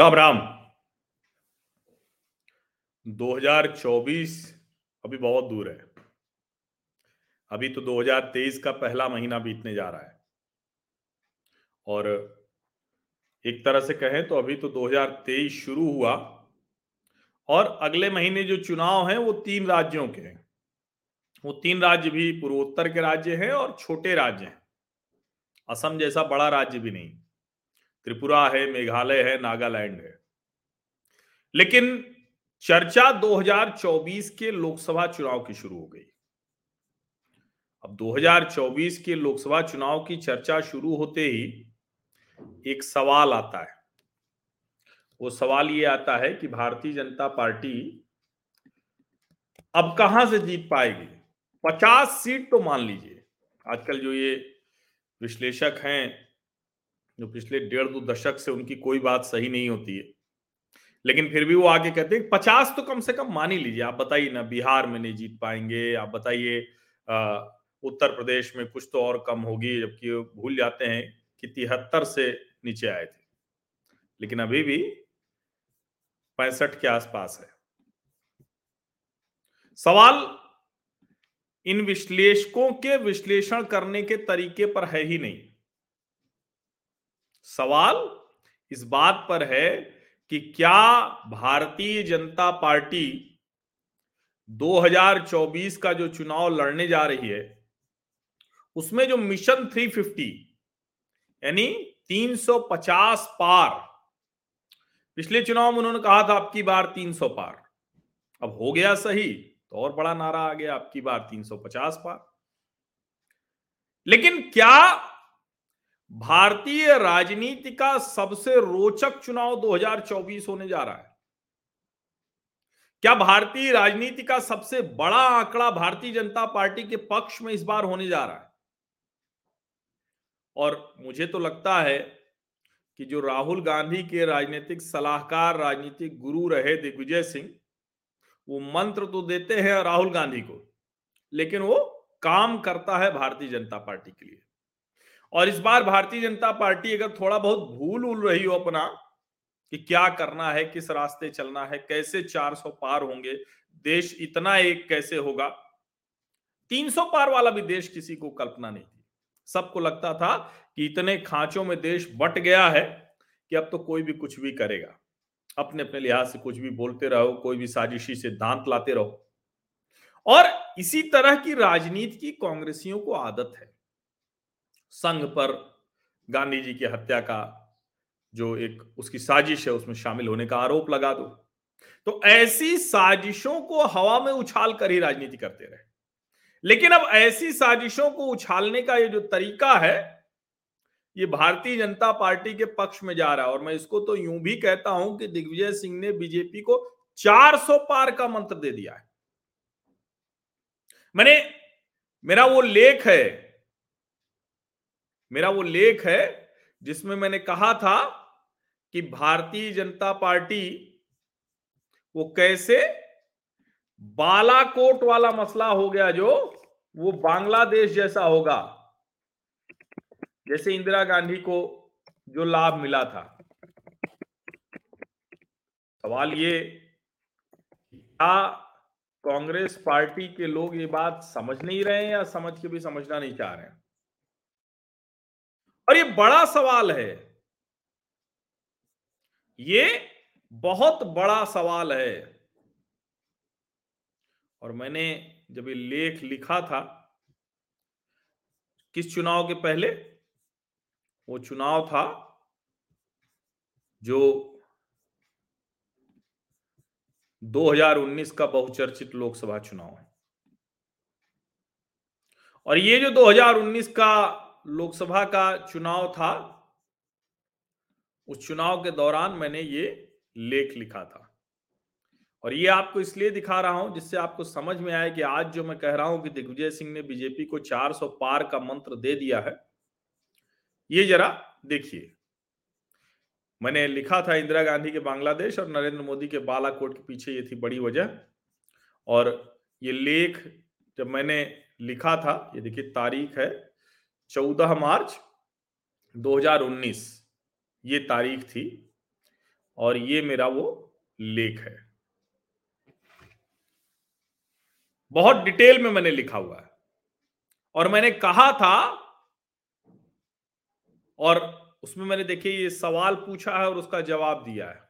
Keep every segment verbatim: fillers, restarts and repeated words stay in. राम राम। दो हज़ार चौबीस अभी बहुत दूर है, अभी तो दो हज़ार तेईस का पहला महीना बीतने जा रहा है और एक तरह से कहें तो अभी तो दो हज़ार तेईस शुरू हुआ और अगले महीने जो चुनाव हैं वो तीन राज्यों के हैं। वो तीन राज्य भी पूर्वोत्तर के राज्य हैं और छोटे राज्य हैं, असम जैसा बड़ा राज्य भी नहीं। त्रिपुरा है, मेघालय है, नागालैंड है। लेकिन चर्चा दो हज़ार चौबीस के लोकसभा चुनाव की शुरू हो गई। अब दो हज़ार चौबीस के लोकसभा चुनाव की चर्चा शुरू होते ही एक सवाल आता है। वो सवाल ये आता है कि भारतीय जनता पार्टी अब कहां से जीत पाएगी। पचास सीट तो मान लीजिए, आजकल जो ये विश्लेषक हैं जो पिछले डेढ़ दो दशक से उनकी कोई बात सही नहीं होती है, लेकिन फिर भी वो आगे कहते हैं पचास तो कम से कम मान ही लीजिए। आप बताइए ना, बिहार में नहीं जीत पाएंगे, आप बताइए उत्तर प्रदेश में कुछ तो और कम होगी, जबकि भूल जाते हैं कि तिहत्तर से नीचे आए थे, लेकिन अभी भी पैंसठ के आसपास है। सवाल इन विश्लेषकों के विश्लेषण करने के तरीके पर है ही नहीं। सवाल इस बात पर है कि क्या भारतीय जनता पार्टी दो हज़ार चौबीस का जो चुनाव लड़ने जा रही है उसमें जो मिशन तीन सौ पचास यानी तीन सौ पचास पार, पिछले चुनाव में उन्होंने कहा था आपकी बार तीन सौ पार, अब हो गया सही तो और बड़ा नारा आ गया आपकी बार तीन सौ पचास पार, लेकिन क्या भारतीय राजनीति का सबसे रोचक चुनाव दो हज़ार चौबीस होने जा रहा है? क्या भारतीय राजनीति का सबसे बड़ा आंकड़ा भारतीय जनता पार्टी के पक्ष में इस बार होने जा रहा है? और मुझे तो लगता है कि जो राहुल गांधी के राजनीतिक सलाहकार, राजनीतिक गुरु रहे दिग्विजय सिंह, वो मंत्र तो देते हैं राहुल गांधी को, लेकिन वो काम करता है भारतीय जनता पार्टी के लिए। और इस बार भारतीय जनता पार्टी अगर थोड़ा बहुत भूल उल रही हो अपना कि क्या करना है, किस रास्ते चलना है, कैसे चार सौ पार होंगे, देश इतना एक कैसे होगा, तीन सौ पार वाला भी देश किसी को कल्पना नहीं थी। सबको लगता था कि इतने खांचों में देश बट गया है कि अब तो कोई भी कुछ भी करेगा, अपने अपने लिहाज से कुछ भी बोलते रहो, कोई भी साजिशी सिद्धांत लाते रहो। और इसी तरह की राजनीति की कांग्रेसियों को आदत है। संघ पर गांधी जी की हत्या का जो एक उसकी साजिश है उसमें शामिल होने का आरोप लगा दो, तो ऐसी साजिशों को हवा में उछाल कर ही राजनीति करते रहे। लेकिन अब ऐसी साजिशों को उछालने का ये जो तरीका है ये भारतीय जनता पार्टी के पक्ष में जा रहा है। और मैं इसको तो यूं भी कहता हूं कि दिग्विजय सिंह ने बीजेपी को चार सौ पार का मंत्र दे दिया है। मैंने मेरा वो लेख है मेरा वो लेख है जिसमें मैंने कहा था कि भारतीय जनता पार्टी वो कैसे बालाकोट वाला मसला हो गया जो वो बांग्लादेश जैसा होगा, जैसे इंदिरा गांधी को जो लाभ मिला था। सवाल ये, क्या कांग्रेस पार्टी के लोग ये बात समझ नहीं रहे हैं या समझ के भी समझना नहीं चाह रहे हैं? और ये बड़ा सवाल है, ये बहुत बड़ा सवाल है। और मैंने जब ये लेख लिखा था किस चुनाव के पहले, वो चुनाव था जो दो हज़ार उन्नीस का बहुचर्चित लोकसभा चुनाव है। और ये जो दो हज़ार उन्नीस का लोकसभा का चुनाव था, उस चुनाव के दौरान मैंने ये लेख लिखा था। और ये आपको इसलिए दिखा रहा हूं जिससे आपको समझ में आए कि आज जो मैं कह रहा हूं कि दिग्विजय सिंह ने बीजेपी को चार सौ पार का मंत्र दे दिया है, ये जरा देखिए। मैंने लिखा था इंदिरा गांधी के बांग्लादेश और नरेंद्र मोदी के बालाकोट के पीछे ये थी बड़ी वजह। और ये लेख जब मैंने लिखा था, ये देखिए तारीख है चौदह मार्च दो हज़ार उन्नीस, ये तारीख थी। और ये मेरा वो लेख है, बहुत डिटेल में मैंने लिखा हुआ है। और मैंने कहा था, और उसमें मैंने देखिए ये सवाल पूछा है और उसका जवाब दिया है।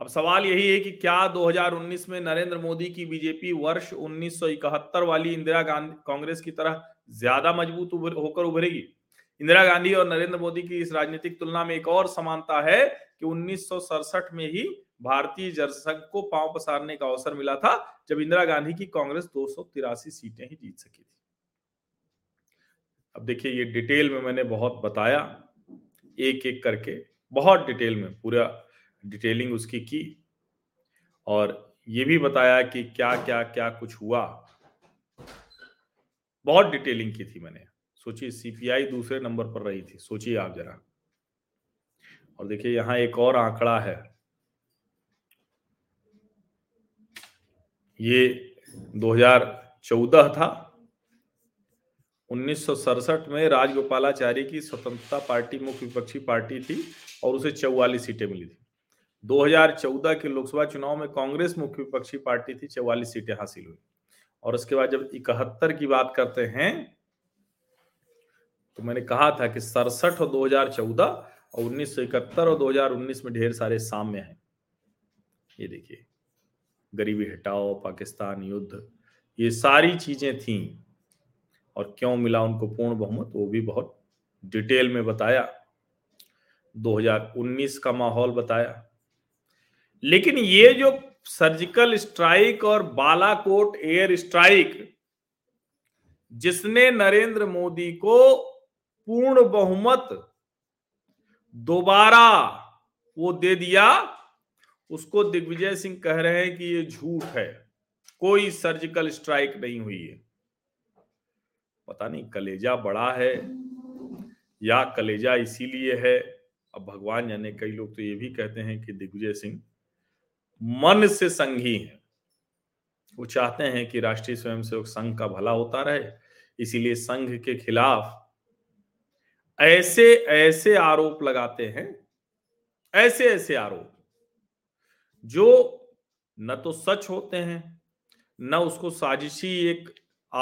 अब सवाल यही है कि क्या दो हज़ार उन्नीस में नरेंद्र मोदी की बीजेपी वर्ष उन्नीस सौ इकहत्तर वाली इंदिरा गांधी कांग्रेस की तरह ज्यादा मजबूत उभर, होकर उभरेगी? इंदिरा गांधी और नरेंद्र मोदी की इस राजनीतिक तुलना में एक और समानता है कि उन्नीस सौ सड़सठ में ही भारतीय जनसंघ को पांव पसारने का अवसर मिला था, जब इंदिरा गांधी की कांग्रेस दो सौ तिरासी सीटें ही जीत सकी थी। अब देखिए ये डिटेल में मैंने बहुत बताया, एक एक करके बहुत डिटेल में पूरा डिटेलिंग उसकी की, और ये भी बताया कि क्या क्या क्या कुछ हुआ, बहुत डिटेलिंग की थी मैंने। सोचिए सीपीआई दूसरे नंबर पर रही थी, सोचिए आप जरा। और देखिए यहां एक और आंकड़ा है, ये दो हज़ार चौदह था। उन्नीस सौ सड़सठ में राजगोपालाचारी की स्वतंत्रता पार्टी मुख्य विपक्षी पार्टी थी और उसे चौवालीस सीटें मिली थी। दो हज़ार चौदह के लोकसभा चुनाव में कांग्रेस मुख्य विपक्षी पार्टी थी, चौवालीस सीटें हासिल हुई। और उसके बाद जब इकहत्तर की बात करते हैं तो मैंने कहा था कि सड़सठ और दो हज़ार चौदह और उन्नीस सौ इकहत्तर और दो हज़ार उन्नीस में ढेर सारे साम्य हैं। ये देखिए गरीबी हटाओ, पाकिस्तान युद्ध, ये सारी चीजें थीं, और क्यों मिला उनको पूर्ण बहुमत वो भी बहुत डिटेल में बताया। दो हज़ार उन्नीस का माहौल बताया। लेकिन ये जो सर्जिकल स्ट्राइक और बालाकोट एयर स्ट्राइक, जिसने नरेंद्र मोदी को पूर्ण बहुमत दोबारा वो दे दिया, उसको दिग्विजय सिंह कह रहे हैं कि ये झूठ है, कोई सर्जिकल स्ट्राइक नहीं हुई है। पता नहीं कलेजा बड़ा है या कलेजा इसीलिए है, अब भगवान जाने। कई लोग तो ये भी कहते हैं कि दिग्विजय सिंह मन से संघी हैं, वो चाहते हैं कि राष्ट्रीय स्वयंसेवक संघ का भला होता रहे, इसीलिए संघ के खिलाफ ऐसे ऐसे आरोप लगाते हैं, ऐसे ऐसे आरोप जो न तो सच होते हैं, न उसको साजिशी एक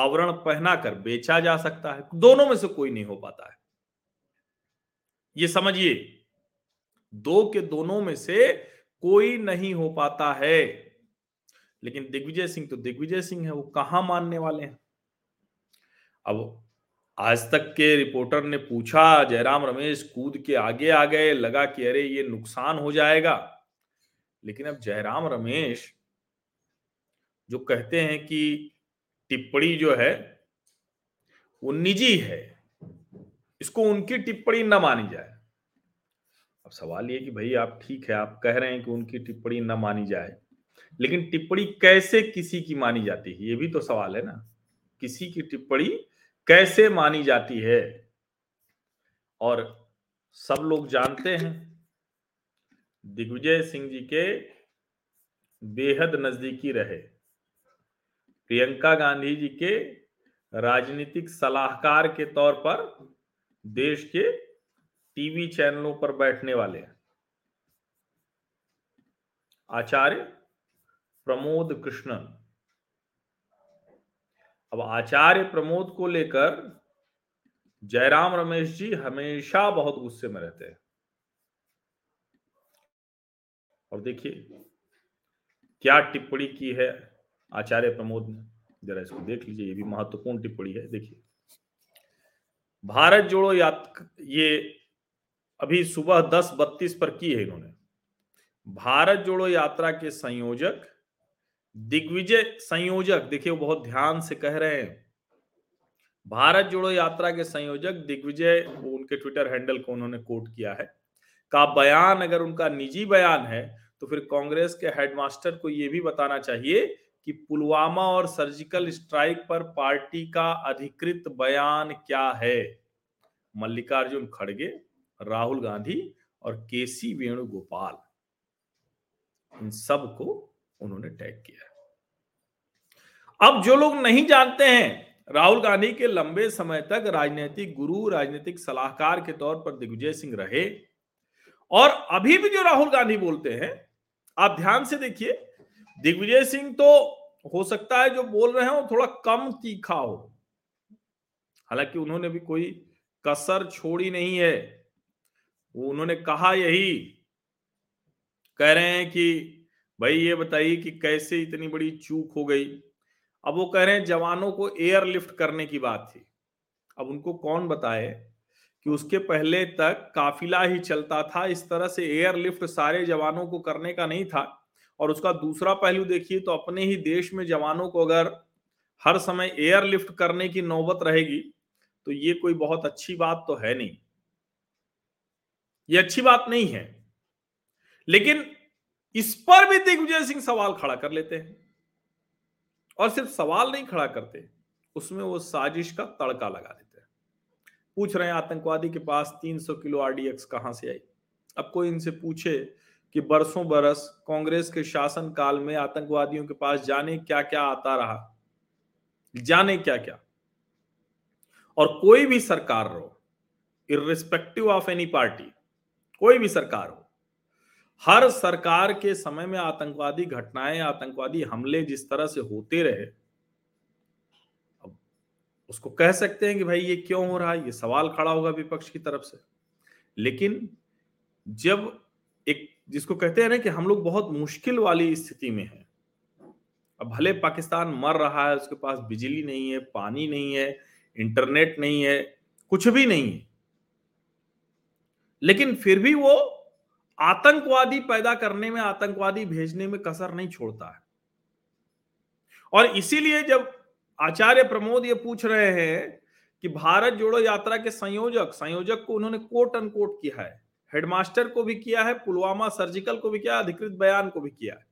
आवरण पहनाकर बेचा जा सकता है। दोनों में से कोई नहीं हो पाता है, ये समझिए, दो के दोनों में से कोई नहीं हो पाता है। लेकिन दिग्विजय सिंह तो दिग्विजय सिंह है, वो कहां मानने वाले हैं। अब आज तक के रिपोर्टर ने पूछा, जयराम रमेश कूद के आगे आ गए, लगा कि अरे ये नुकसान हो जाएगा। लेकिन अब जयराम रमेश जो कहते हैं कि टिप्पणी जो है वो निजी है, इसको उनकी टिप्पणी न मानी जाए। अब सवाल ये कि भाई आप ठीक है, आप कह रहे हैं कि उनकी टिप्पणी न मानी जाए, लेकिन टिप्पणी कैसे किसी की मानी जाती है, ये भी तो सवाल है ना। किसी की टिप्पणी कैसे मानी जाती है? और सब लोग जानते हैं दिग्विजय सिंह जी के बेहद नजदीकी रहे, प्रियंका गांधी जी के राजनीतिक सलाहकार के तौर पर देश के टीवी चैनलों पर बैठने वाले हैं, आचार्य प्रमोद कृष्ण। अब आचार्य प्रमोद को लेकर जयराम रमेश जी हमेशा बहुत गुस्से में रहते हैं। और देखिए क्या टिप्पणी की है आचार्य प्रमोद ने, जरा इसको देख लीजिए, ये भी महत्वपूर्ण टिप्पणी है। देखिए भारत जोड़ो यात्रा, ये अभी सुबह दस बत्तीस पर की है इन्होंने। भारत जोड़ो यात्रा के संयोजक दिग्विजय, संयोजक देखिए वो बहुत ध्यान से कह रहे हैं, भारत जोड़ो यात्रा के संयोजक दिग्विजय, वो उनके ट्विटर हैंडल को उन्होंने कोट किया है, का बयान अगर उनका निजी बयान है तो फिर कांग्रेस के हेडमास्टर को यह भी बताना चाहिए कि पुलवामा और सर्जिकल स्ट्राइक पर पार्टी का अधिकृत बयान क्या है। मल्लिका अर्जुन खड़गे, राहुल गांधी और के सी वेणुगोपाल, इन सब को उन्होंने टैग किया। अब जो लोग नहीं जानते हैं, राहुल गांधी के लंबे समय तक राजनीतिक गुरु, राजनीतिक सलाहकार के तौर पर दिग्विजय सिंह रहे, और अभी भी जो राहुल गांधी बोलते हैं, आप ध्यान से देखिए, दिग्विजय सिंह तो हो सकता है जो बोल रहे हैं वो थोड़ा कम तीखा हो, हालांकि उन्होंने भी कोई कसर छोड़ी नहीं है। वो उन्होंने कहा यही, कह रहे हैं कि भाई ये बताइए कि कैसे इतनी बड़ी चूक हो गई। अब वो कह रहे हैं जवानों को एयरलिफ्ट करने की बात थी। अब उनको कौन बताए कि उसके पहले तक काफिला ही चलता था, इस तरह से एयरलिफ्ट सारे जवानों को करने का नहीं था। और उसका दूसरा पहलू देखिए तो अपने ही देश में जवानों को अगर हर समय एयरलिफ्ट करने की नौबत रहेगी तो ये कोई बहुत अच्छी बात तो है नहीं, ये अच्छी बात नहीं है। लेकिन इस पर भी दिग्विजय सिंह सवाल खड़ा कर लेते हैं, और सिर्फ सवाल नहीं खड़ा करते, उसमें वो साजिश का तड़का लगा देते हैं। पूछ रहे हैं आतंकवादी के पास तीन सौ किलो आरडीएक्स कहां से आई। अब कोई इनसे पूछे कि बरसों बरस कांग्रेस के शासन काल में आतंकवादियों के पास जाने क्या क्या आता रहा, जाने क्या क्या। और कोई भी सरकार हो, इर्रिस्पेक्टिव ऑफ एनी पार्टी, कोई भी सरकार हो, हर सरकार के समय में आतंकवादी घटनाएं, आतंकवादी हमले जिस तरह से होते रहे, अब उसको कह सकते हैं कि भाई ये क्यों हो रहा है, ये सवाल खड़ा होगा विपक्ष की तरफ से। लेकिन जब एक, जिसको कहते हैं ना कि हम लोग बहुत मुश्किल वाली स्थिति में हैं, अब भले पाकिस्तान मर रहा है, उसके पास बिजली नहीं है, पानी नहीं है, इंटरनेट नहीं है, कुछ भी नहीं है, लेकिन फिर भी वो आतंकवादी पैदा करने में, आतंकवादी भेजने में कसर नहीं छोड़ता है। और इसीलिए जब आचार्य प्रमोद ये पूछ रहे हैं कि भारत जोड़ो यात्रा के संयोजक संयोजक को उन्होंने कोट अनकोट किया है, हेडमास्टर को भी किया है, पुलवामा सर्जिकल को भी किया है, अधिकृत बयान को भी किया है।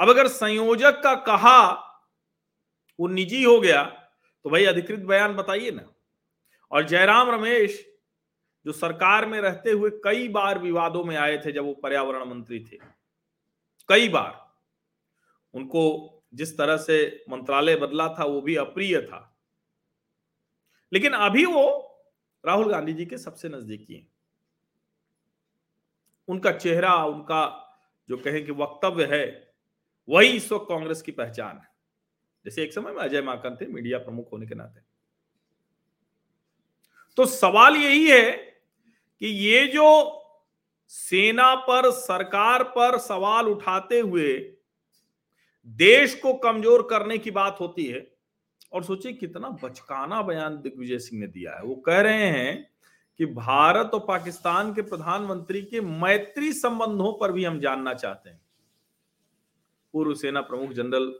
अब अगर संयोजक का कहा वो निजी हो गया तो भाई अधिकृत बयान बताइए ना। और जयराम रमेश जो सरकार में रहते हुए कई बार विवादों में आए थे, जब वो पर्यावरण मंत्री थे, कई बार उनको जिस तरह से मंत्रालय बदला था वो भी अप्रिय था, लेकिन अभी वो राहुल गांधी जी के सबसे नजदीकी हैं। उनका चेहरा, उनका जो कहें कि वक्तव्य है, वही इस वक्त कांग्रेस की पहचान है। जैसे एक समय में अजय माकन थे मीडिया प्रमुख होने के नाते। तो सवाल यही है कि ये जो सेना पर, सरकार पर सवाल उठाते हुए देश को कमजोर करने की बात होती है, और सोचिए कितना बचकाना बयान दिग्विजय सिंह ने दिया है। वो कह रहे हैं कि भारत और पाकिस्तान के प्रधानमंत्री के मैत्री संबंधों पर भी हम जानना चाहते हैं। पूर्व सेना प्रमुख जनरल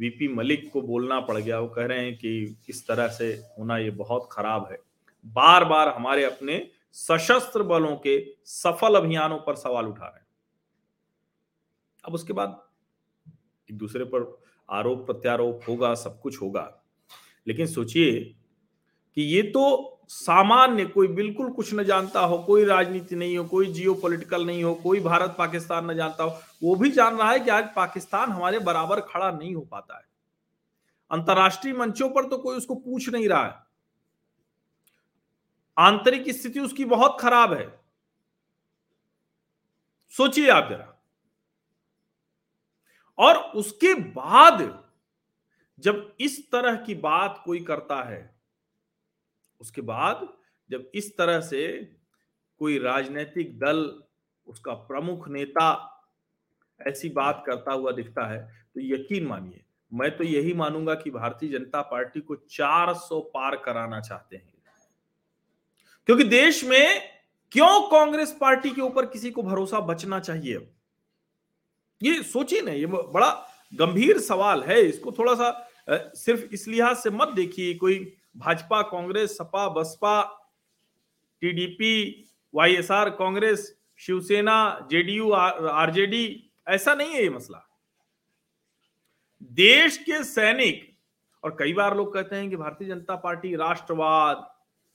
वीपी मलिक को बोलना पड़ गया। वो कह रहे हैं कि इस तरह से होना ये बहुत खराब है, बार बार हमारे अपने सशस्त्र बलों के सफल अभियानों पर सवाल उठा रहे हैं। अब उसके बाद एक दूसरे पर आरोप प्रत्यारोप होगा, सब कुछ होगा, लेकिन सोचिए कि ये तो सामान्य, कोई बिल्कुल कुछ न जानता हो, कोई राजनीति नहीं हो, कोई जियोपॉलिटिकल नहीं हो, कोई भारत पाकिस्तान न जानता हो, वो भी जान रहा है कि आज पाकिस्तान हमारे बराबर खड़ा नहीं हो पाता है। अंतर्राष्ट्रीय मंचों पर तो कोई उसको पूछ नहीं रहा है, आंतरिक स्थिति उसकी बहुत खराब है। सोचिए आप जरा। और उसके बाद जब इस तरह की बात कोई करता है, उसके बाद जब इस तरह से कोई राजनीतिक दल, उसका प्रमुख नेता ऐसी बात करता हुआ दिखता है, तो यकीन मानिए, मैं तो यही मानूंगा कि भारतीय जनता पार्टी को चार सौ पार कराना चाहते हैं। क्योंकि देश में क्यों कांग्रेस पार्टी के ऊपर किसी को भरोसा बचना चाहिए? ये सोचिए ना, ये बड़ा गंभीर सवाल है। इसको थोड़ा सा सिर्फ इस लिहाज से मत देखिए कोई Bhajpa, Congress, Sapa, Basapa, TDP, YSR, Congress, Shiv Sena, JDU, RJD, ऐसा नहीं है ये मसला। देश के सैनिक, और कई बार लोग कहते हैं कि भारतीय जनता पार्टी राष्ट्रवाद,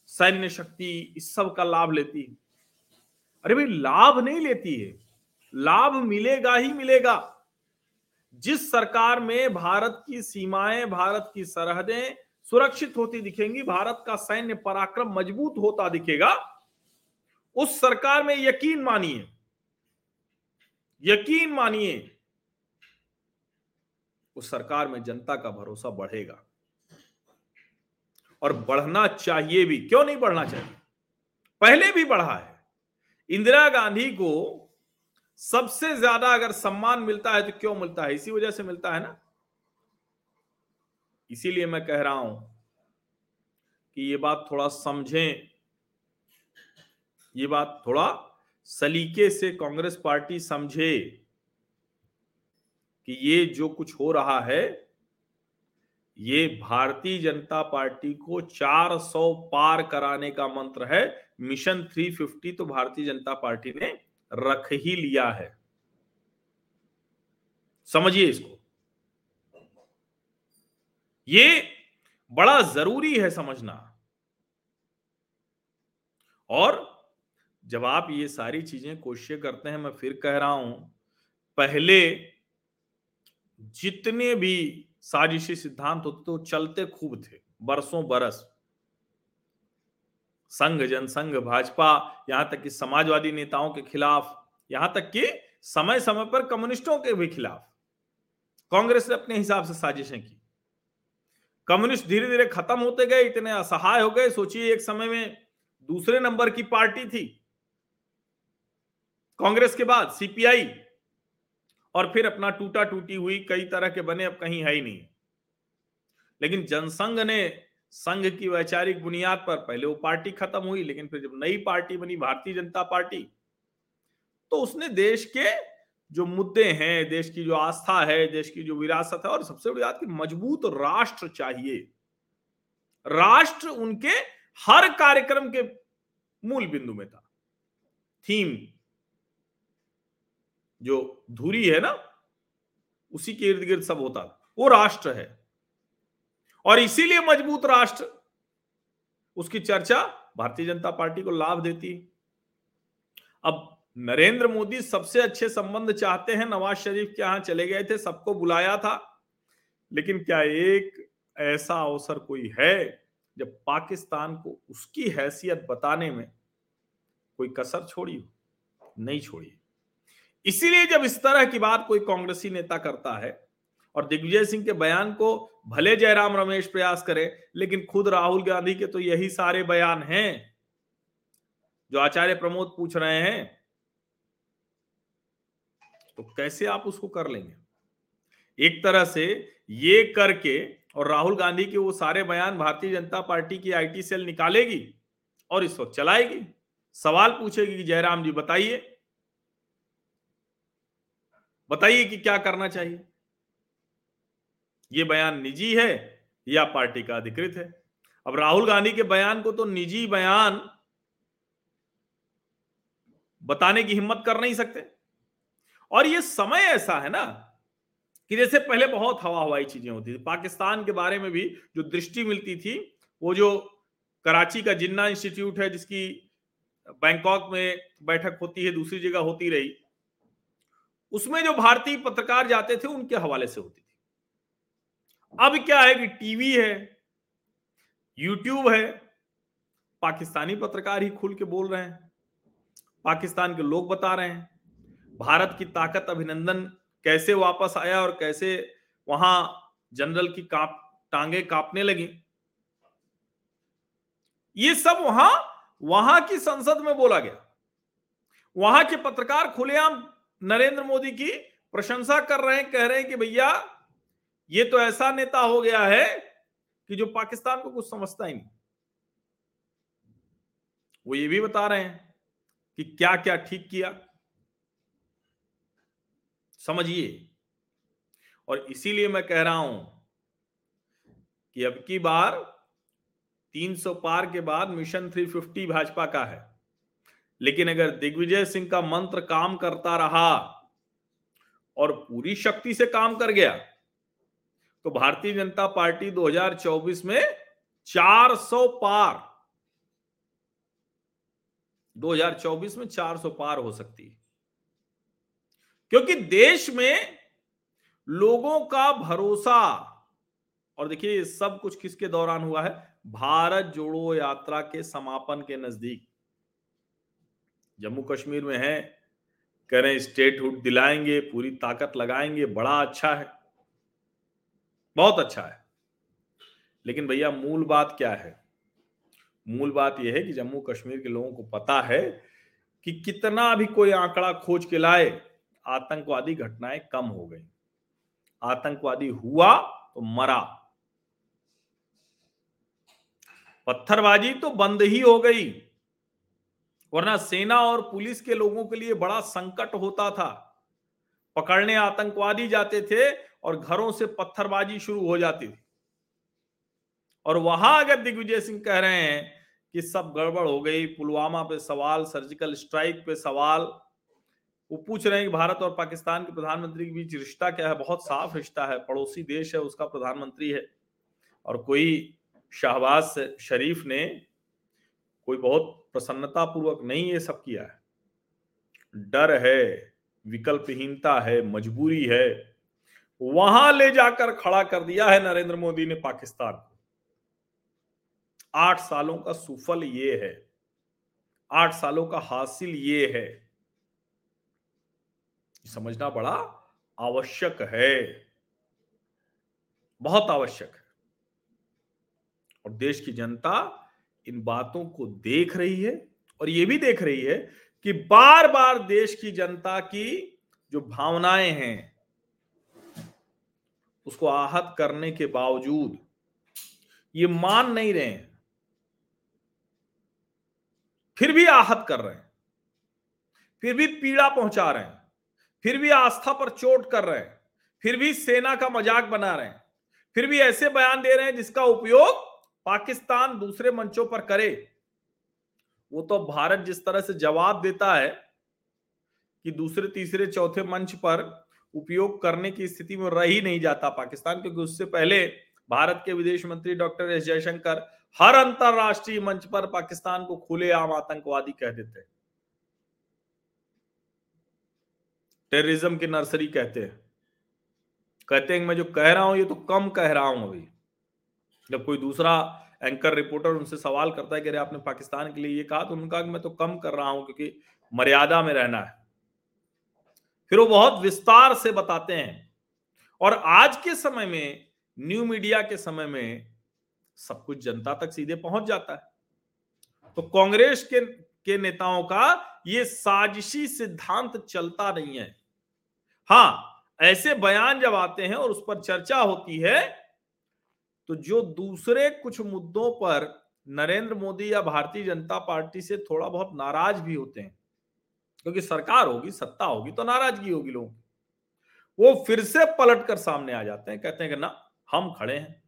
सैन्य शक्ति, इस सब का लाभ लेती है। अरे भाई, लाभ नहीं लेती है, लाभ मिलेगा ही मिलेगा। जिस सरकार में भारत की सीमाएं, भारत की सरहदें सुरक्षित होती दिखेंगी, भारत का सैन्य पराक्रम मजबूत होता दिखेगा, उस सरकार में यकीन मानिए, यकीन मानिए उस सरकार में जनता का भरोसा बढ़ेगा और बढ़ना चाहिए भी। क्यों नहीं बढ़ना चाहिए? पहले भी बढ़ा है। इंदिरा गांधी को सबसे ज्यादा अगर सम्मान मिलता है तो क्यों मिलता है? इसी वजह से मिलता है ना। इसीलिए मैं कह रहा हूं कि ये बात थोड़ा समझें, ये बात थोड़ा सलीके से कांग्रेस पार्टी समझे कि ये जो कुछ हो रहा है ये भारतीय जनता पार्टी को चार सौ पार कराने का मंत्र है। मिशन तीन सौ पचास तो भारतीय जनता पार्टी ने रख ही लिया है, समझिए इसको। ये बड़ा जरूरी है समझना। और जब आप ये सारी चीजें कोशिश करते हैं, मैं फिर कह रहा हूं, पहले जितने भी साजिशी सिद्धांत होते तो चलते खूब थे बरसों बरस। संघ जनसंघ, भाजपा, यहां तक कि समाजवादी नेताओं के खिलाफ, यहां तक कि समय समय पर कम्युनिस्टों के भी खिलाफ कांग्रेस ने अपने हिसाब से साजिशें की। कम्युनिस्ट धीरे धीरे खत्म होते गए, इतने असहाय हो गए। सोचिए एक समय में दूसरे नंबर की पार्टी थी कांग्रेस के बाद सीपीआई, और फिर अपना टूटा टूटी हुई कई तरह के बने, अब कहीं है ही नहीं। लेकिन जनसंघ ने संघ की वैचारिक बुनियाद पर, पहले वो पार्टी खत्म हुई, लेकिन फिर जब नई पार्टी बनी भारतीय जनता पार्टी, तो उसने देश के जो मुद्दे हैं, देश की जो आस्था है, देश की जो विरासत है, और सबसे बड़ी बात कि मजबूत राष्ट्र चाहिए, राष्ट्र उनके हर कार्यक्रम के मूल बिंदु में था। थीम जो धुरी है ना, उसी के इर्द गिर्द सब होता था, वो राष्ट्र है। और इसीलिए मजबूत राष्ट्र, उसकी चर्चा भारतीय जनता पार्टी को लाभ देती। अब नरेंद्र मोदी सबसे अच्छे संबंध चाहते हैं, नवाज शरीफ के यहां चले गए थे, सबको बुलाया था। लेकिन क्या एक ऐसा अवसर कोई है जब पाकिस्तान को उसकी हैसियत बताने में कोई कसर छोड़ी हो? नहीं छोड़ी। इसीलिए जब इस तरह की बात कोई कांग्रेसी नेता करता है, और दिग्विजय सिंह के बयान को भले जयराम रमेश प्रयास करें, लेकिन खुद राहुल गांधी के तो यही सारे बयान हैं जो आचार्य प्रमोद पूछ रहे हैं, तो कैसे आप उसको कर लेंगे? एक तरह से ये करके, और राहुल गांधी के वो सारे बयान भारतीय जनता पार्टी की आईटी सेल निकालेगी और इस वक्त चलाएगी, सवाल पूछेगी कि जयराम जी बताइए, बताइए कि क्या करना चाहिए। ये बयान निजी है या पार्टी का अधिकृत है? अब राहुल गांधी के बयान को तो निजी बयान बताने की हिम्मत कर नहीं सकते। और ये समय ऐसा है ना कि जैसे पहले बहुत हवा हवाई चीजें होती थी। पाकिस्तान के बारे में भी जो दृष्टि मिलती थी, वो जो कराची का जिन्ना इंस्टीट्यूट है जिसकी बैंकॉक में बैठक होती है, दूसरी जगह होती रही, उसमें जो भारतीय पत्रकार जाते थे उनके हवाले से होती थी। अब क्या है कि टीवी है, यूट्यूब है, पाकिस्तानी पत्रकार ही खुल के बोल रहे हैं, पाकिस्तान के लोग बता रहे हैं। भारत की ताकत अभिनंदन कैसे वापस आया और कैसे वहां जनरल की कांप टांगे कांपने लगी, ये सब वहां वहां की संसद में बोला गया। वहां के पत्रकार खुलेआम नरेंद्र मोदी की प्रशंसा कर रहे हैं, कह रहे हैं कि भैया ये तो ऐसा नेता हो गया है कि जो पाकिस्तान को कुछ समझता ही नहीं। वो ये भी बता रहे हैं कि क्या क्या ठीक किया, समझिए। और इसीलिए मैं कह रहा हूं कि अब की बार तीन सौ पार के बाद मिशन तीन सौ पचास भाजपा का है। लेकिन अगर दिग्विजय सिंह का मंत्र काम करता रहा और पूरी शक्ति से काम कर गया, तो भारतीय जनता पार्टी दो हज़ार चौबीस में चार सौ पार, दो हज़ार चौबीस में चार सौ पार हो सकती है। क्योंकि देश में लोगों का भरोसा, और देखिए ये सब कुछ किसके दौरान हुआ है, भारत जोड़ो यात्रा के समापन के नजदीक जम्मू कश्मीर में है, कह रहे हैं स्टेटहुड दिलाएंगे, पूरी ताकत लगाएंगे, बड़ा अच्छा है, बहुत अच्छा है। लेकिन भैया मूल बात क्या है? मूल बात यह है कि जम्मू कश्मीर के लोगों को पता है कि कितना भी कोई आंकड़ा खोज के लाए, आतंकवादी घटनाएं कम हो गई। आतंकवादी हुआ तो मरा, पत्थरबाजी तो बंद ही हो गई, वरना सेना और पुलिस के लोगों के लिए बड़ा संकट होता था। पकड़ने आतंकवादी जाते थे और घरों से पत्थरबाजी शुरू हो जाती थी। और वहां अगर दिग्विजय सिंह कह रहे हैं कि सब गड़बड़ हो गई, पुलवामा पे सवाल, सर्जिकल स्ट्राइक पे सवाल, वो पूछ रहे हैं कि भारत और पाकिस्तान के प्रधानमंत्री के बीच रिश्ता क्या है। बहुत साफ रिश्ता है, पड़ोसी देश है, उसका प्रधानमंत्री है। और कोई शहबाज शरीफ ने कोई बहुत प्रसन्नता पूर्वक नहीं ये सब किया है। डर है, विकल्पहीनता है, मजबूरी है, वहां ले जाकर खड़ा कर दिया है नरेंद्र मोदी ने पाकिस्तान को। आठ सालों का सुफल ये है, आठ सालों का हासिल ये है, समझना बड़ा आवश्यक है, बहुत आवश्यक है। और देश की जनता इन बातों को देख रही है और ये भी देख रही है कि बार बार देश की जनता की जो भावनाएं हैं उसको आहत करने के बावजूद ये मान नहीं रहे हैं, फिर भी आहत कर रहे हैं, फिर भी पीड़ा पहुंचा रहे हैं, फिर भी आस्था पर चोट कर रहे हैं, फिर भी सेना का मजाक बना रहे हैं, फिर भी ऐसे बयान दे रहे हैं जिसका उपयोग पाकिस्तान दूसरे मंचों पर करे। वो तो भारत जिस तरह से जवाब देता है कि दूसरे तीसरे चौथे मंच पर उपयोग करने की स्थिति में रह ही नहीं जाता पाकिस्तान, क्योंकि उससे पहले भारत के विदेश मंत्री डॉक्टर एस जयशंकर हर अंतरराष्ट्रीय मंच पर पाकिस्तान को खुलेआम आतंकवादी कह देते हैं, टेररिज्म की नर्सरी कहते हैं, कहते हैं मैं जो कह रहा हूं ये तो कम कह रहा हूं। अभी जब कोई दूसरा एंकर रिपोर्टर उनसे सवाल करता है कि अरे आपने पाकिस्तान के लिए ये कहा, तो उन्होंने कहा कि मैं तो कम कर रहा हूं क्योंकि मर्यादा में रहना है। फिर वो बहुत विस्तार से बताते हैं। और आज के समय में, न्यू मीडिया के समय में, सब कुछ जनता तक सीधे पहुंच जाता है। तो कांग्रेस के के नेताओं का ये साजिशी सिद्धांत चलता नहीं है। हाँ, ऐसे बयान जब आते हैं और उस पर चर्चा होती है तो जो दूसरे कुछ मुद्दों पर नरेंद्र मोदी या भारतीय जनता पार्टी से थोड़ा बहुत नाराज भी होते हैं, क्योंकि सरकार होगी, सत्ता होगी, तो नाराजगी होगी लोग, वो फिर से पलट कर सामने आ जाते हैं, कहते हैं कि ना हम खड़े हैं।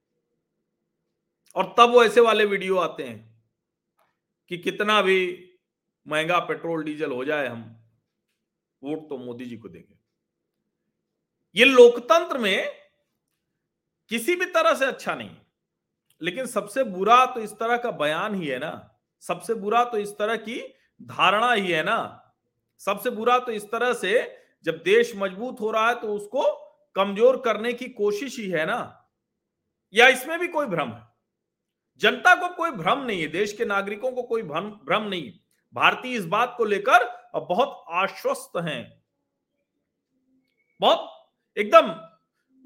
और तब वो ऐसे वाले वीडियो आते हैं कि कितना भी महंगा पेट्रोल डीजल हो जाए हम वोट तो मोदी जी को देंगे। ये लोकतंत्र में किसी भी तरह से अच्छा नहीं। लेकिन सबसे बुरा तो इस तरह का बयान ही है ना, सबसे बुरा तो इस तरह की धारणा ही है ना, सबसे बुरा तो इस तरह से जब देश मजबूत हो रहा है तो उसको कमजोर करने की कोशिश ही है ना। या इसमें भी कोई भ्रम है? जनता को कोई भ्रम नहीं है, देश के नागरिकों को कोई भ्रम भ्रम नहीं है। भारतीय इस बात को लेकर अब बहुत आश्वस्त हैं, बहुत एकदम,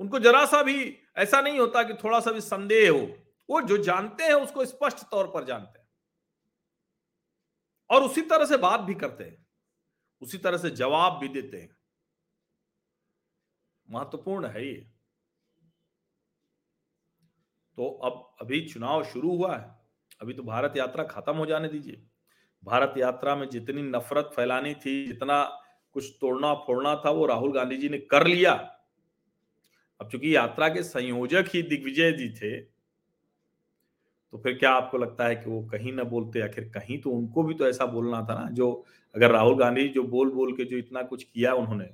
उनको जरा सा भी ऐसा नहीं होता कि थोड़ा सा भी संदेह हो। वो जो जानते हैं उसको स्पष्ट तौर पर जानते हैं और उसी तरह से बात भी करते हैं, उसी तरह से जवाब भी देते हैं। महत्वपूर्ण है ये। तो अब अभी चुनाव शुरू हुआ है, अभी तो भारत यात्रा खत्म हो जाने दीजिए। भारत यात्रा में जितनी नफरत फैलानी थी, जितना कुछ तोड़ना फोड़ना था, वो राहुल गांधी जी ने कर लिया। अब चूंकि यात्रा के संयोजक ही दिग्विजय जी थे, तो फिर क्या आपको लगता है कि वो कहीं ना बोलते? आखिर कहीं तो उनको भी तो ऐसा बोलना था ना। जो अगर राहुल गांधी जो बोल बोल के जो इतना कुछ किया उन्होंने,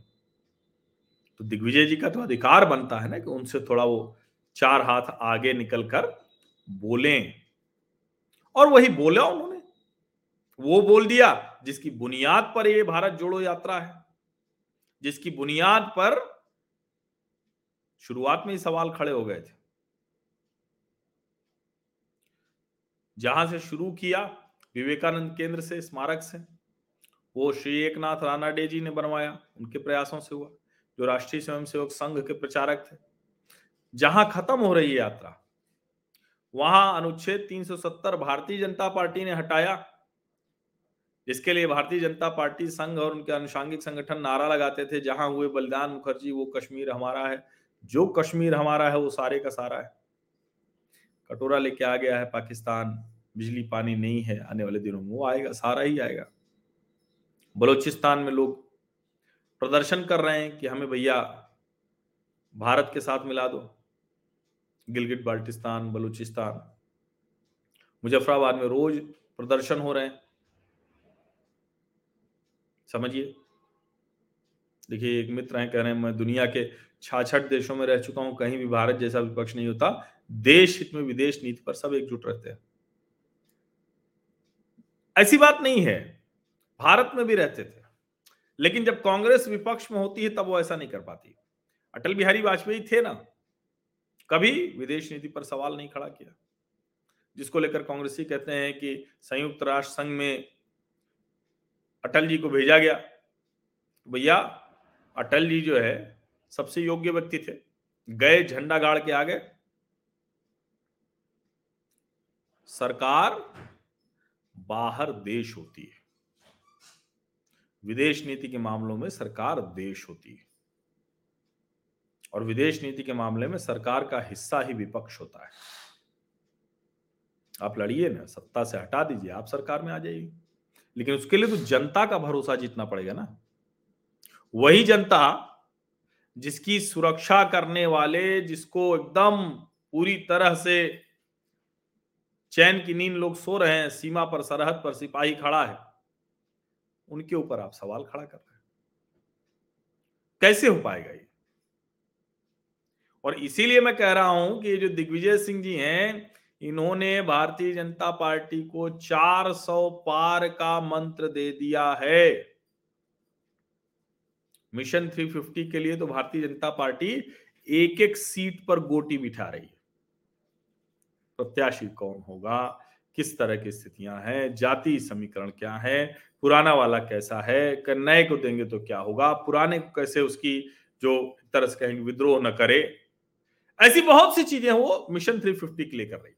तो दिग्विजय जी का तो अधिकार बनता है ना कि उनसे थोड़ा वो चार हाथ आगे निकल कर बोलें। और वही बोला उन्होंने, वो बोल दिया जिसकी बुनियाद पर ये भारत जोड़ो यात्रा है, जिसकी बुनियाद पर शुरुआत में ही सवाल खड़े हो गए थे। जहां से शुरू किया विवेकानंद केंद्र से, स्मारक से, वो श्री एकनाथ राणा डे जी ने बनवाया, उनके प्रयासों से हुआ, जो राष्ट्रीय स्वयंसेवक संघ के प्रचारक थे। जहां खत्म हो रही है यात्रा, वहां अनुच्छेद तीन सौ सत्तर भारतीय जनता पार्टी ने हटाया, जिसके लिए भारतीय जनता पार्टी संघ और उनके अनुषांगिक संगठन नारा लगाते थे, जहां हुए बलिदान मुखर्जी वो कश्मीर हमारा है, जो कश्मीर हमारा है वो सारे का सारा है। कटोरा लेके आ गया है पाकिस्तान, बिजली पानी नहीं है, आने वाले दिनों में वो आएगा, सारा ही आएगा। बलोचिस्तान में लोग प्रदर्शन कर रहे हैं कि हमें भैया भारत के साथ मिला दो। गिलगित बाल्टिस्तान, बलूचिस्तान, मुजफ्फराबाद में रोज प्रदर्शन हो रहे हैं। समझिए, देखिए, एक मित्र हैं, कह रहे हैं मैं दुनिया के छियासठ देशों में रह चुका हूं, कहीं भी भारत जैसा विपक्ष नहीं होता, देश हित में विदेश नीति पर सब एकजुट रहते हैं। ऐसी बात नहीं है, भारत में भी रहते थे, लेकिन जब कांग्रेस विपक्ष में होती है तब वो ऐसा नहीं कर पाती। अटल बिहारी वाजपेयी थे ना, कभी विदेश नीति पर सवाल नहीं खड़ा किया, जिसको लेकर कांग्रेसी कहते हैं कि संयुक्त राष्ट्र संघ में अटल जी को भेजा गया। भैया अटल जी जो है सबसे योग्य व्यक्ति थे, गए, झंडा गाड़ के आ गए। सरकार बाहर देश होती है, विदेश नीति के मामलों में सरकार देश होती है, और विदेश नीति के मामले में सरकार का हिस्सा ही विपक्ष होता है। आप लड़िए ना, सत्ता से हटा दीजिए, आप सरकार में आ जाइए, लेकिन उसके लिए तो जनता का भरोसा जीतना पड़ेगा ना। वही जनता जिसकी सुरक्षा करने वाले, जिसको एकदम पूरी तरह से चैन की नींद लोग सो रहे हैं, सीमा पर, सरहद पर सिपाही खड़ा है, उनके ऊपर आप सवाल खड़ा कर रहे हैं, कैसे हो पाएगा ये? और इसीलिए मैं कह रहा हूं कि ये जो दिग्विजय सिंह जी हैं, इन्होंने भारतीय जनता पार्टी को चार सौ पार का मंत्र दे दिया है। मिशन तीन सौ पचास के लिए तो भारतीय जनता पार्टी एक एक सीट पर गोटी बिठा रही है। प्रत्याशी कौन होगा, किस तरह की स्थितियां हैं, जाति समीकरण क्या है, पुराना वाला कैसा है, नए को देंगे तो क्या होगा, पुराने को कैसे उसकी जो तरह से कहेंगे विद्रोह न करे, ऐसी बहुत सी चीजें वो मिशन तीन सौ पचास के लिए कर रही।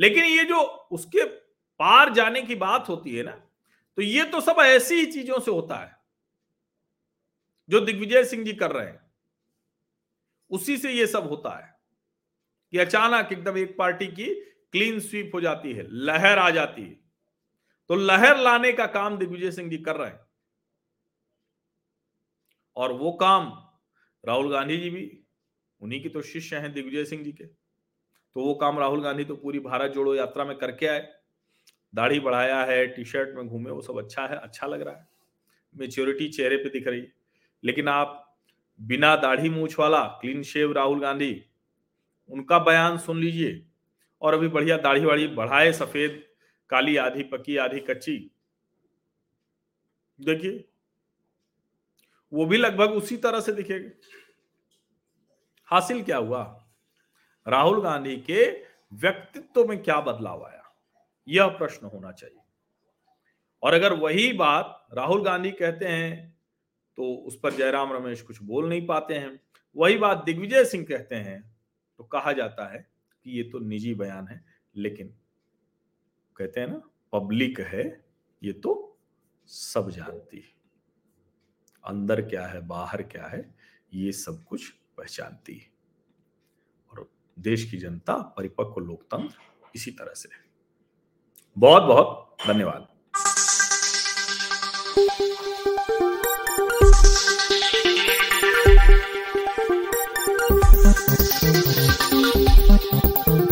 लेकिन ये जो उसके पार जाने की बात होती है ना, तो ये तो सब ऐसी ही चीजों से होता है जो दिग्विजय सिंह जी कर रहे हैं, उसी से ये सब होता है कि अचानक एकदम एक पार्टी की क्लीन स्वीप हो जाती है, लहर आ जाती है। तो लहर लाने का काम दिग्विजय सिंह जी कर रहे हैं, और वो काम राहुल गांधी जी भी, उन्हीं के तो शिष्य हैं दिग्विजय सिंह जी के, तो वो काम राहुल गांधी तो पूरी भारत जोड़ो यात्रा में करके आए। दाढ़ी बढ़ाया है, टी शर्ट में घूमे, वो सब अच्छा है, अच्छा लग रहा है, मेच्योरिटी चेहरे पे दिख रही है। लेकिन आप बिना दाढ़ी मूछ वाला क्लीन शेव राहुल गांधी, उनका बयान सुन लीजिए, और अभी बढ़िया दाढ़ी वाड़ी बढ़ाए, सफेद काली, आधी पकी आधी कच्ची, देखिए वो भी लगभग उसी तरह से दिखेगा। हासिल क्या हुआ? राहुल गांधी के व्यक्तित्व में क्या बदलाव आया, यह प्रश्न होना चाहिए। और अगर वही बात राहुल गांधी कहते हैं तो उस पर जयराम रमेश कुछ बोल नहीं पाते हैं, वही बात दिग्विजय सिंह कहते हैं तो कहा जाता है कि ये तो निजी बयान है, लेकिन कहते हैं ना पब्लिक है, ये तो सब जानती है, अंदर क्या है बाहर क्या है ये सब कुछ पहचानती है। और देश की जनता, परिपक्व लोकतंत्र इसी तरह से है। बहुत बहुत धन्यवाद।